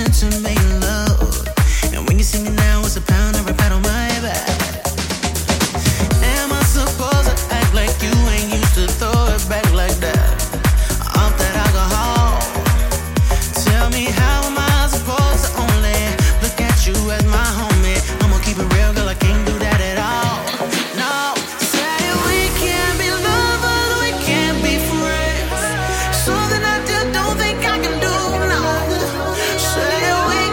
attention to making love. And when you see me now, it's a pound or a pat on my back. Am I supposed to act like you ain't used to throw it back like that? Off that alcohol. Tell me how am I supposed to only look at you as my homie? I'm gonna keep it real, girl, I can't do that at all. No, said we can't be lovers, we can't be friends. Something I just don't think I can do, no. Said we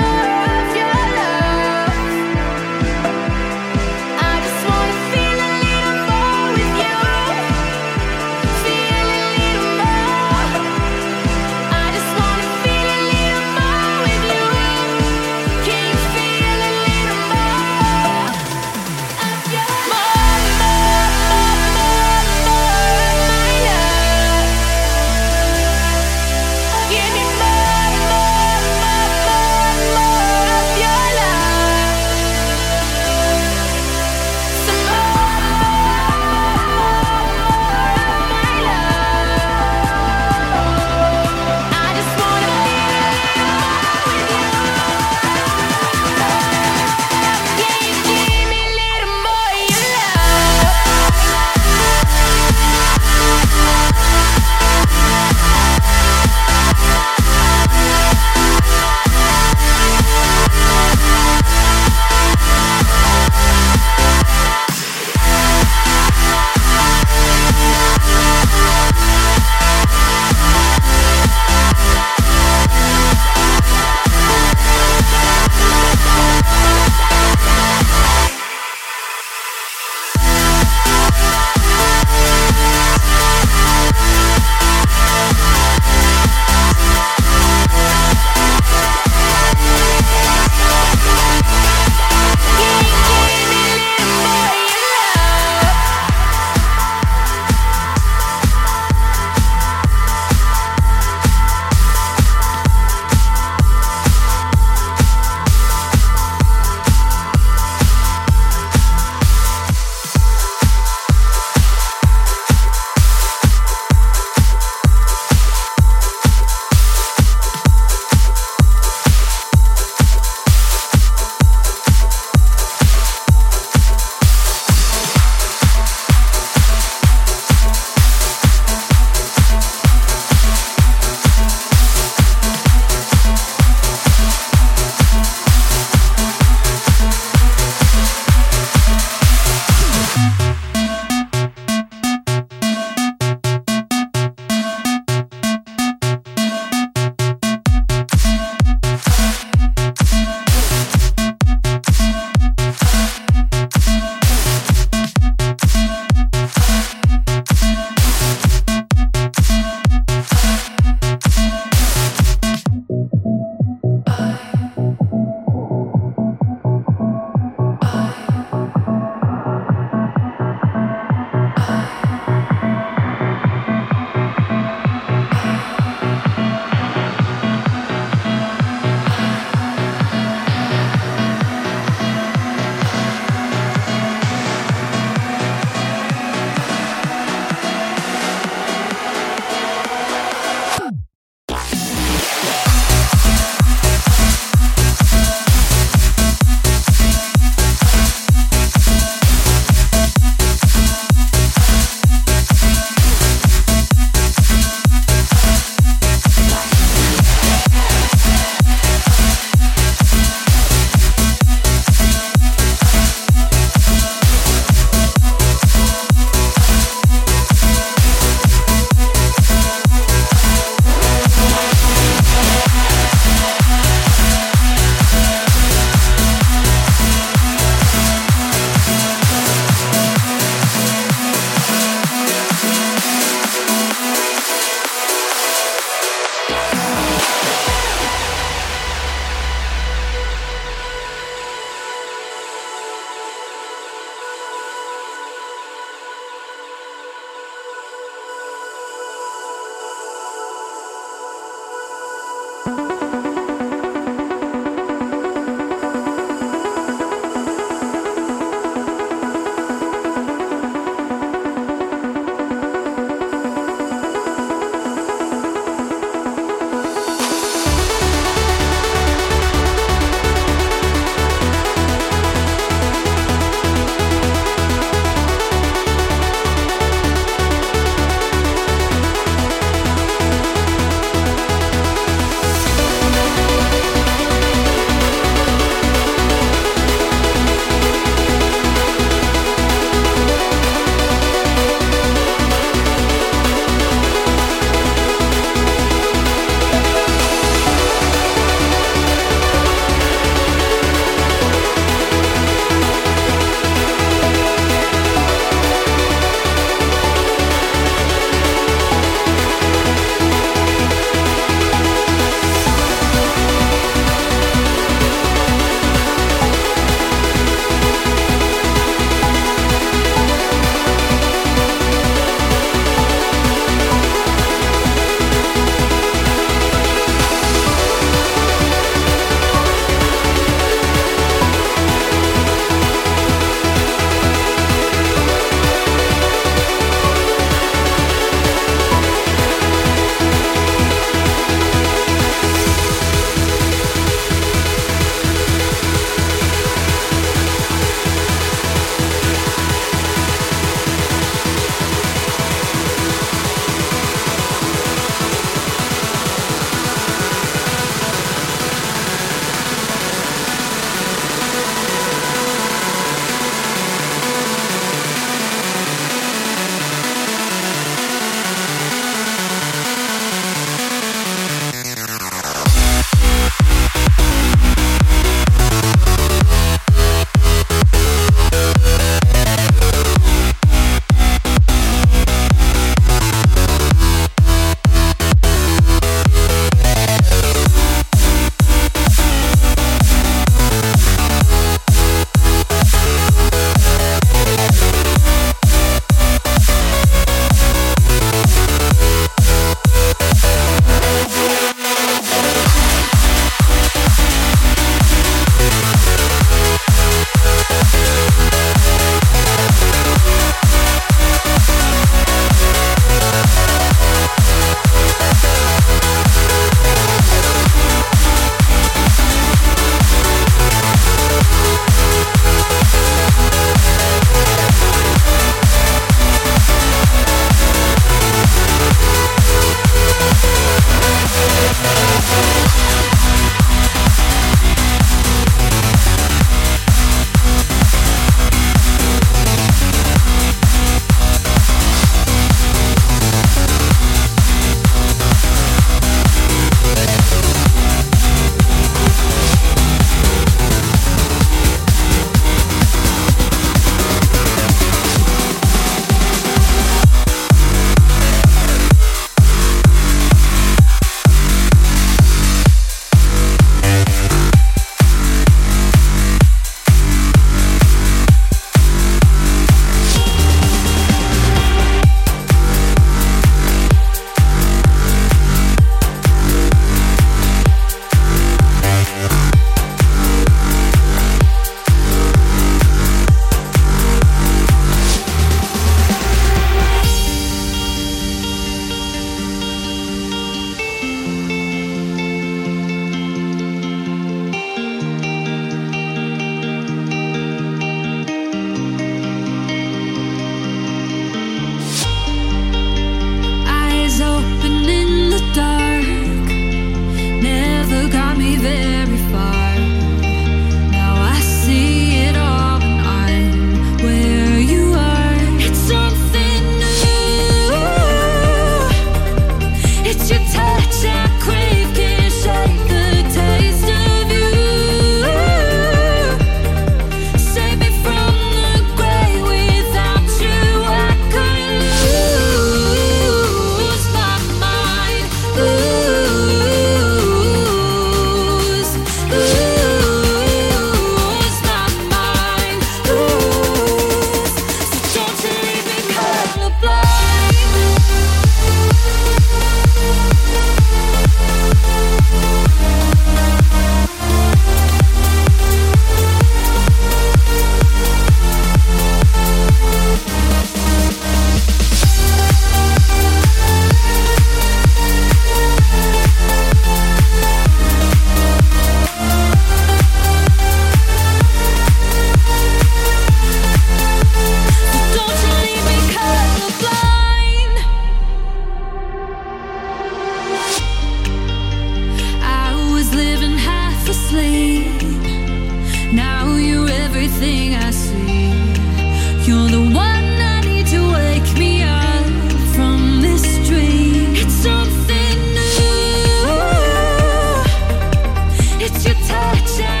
It's your touch.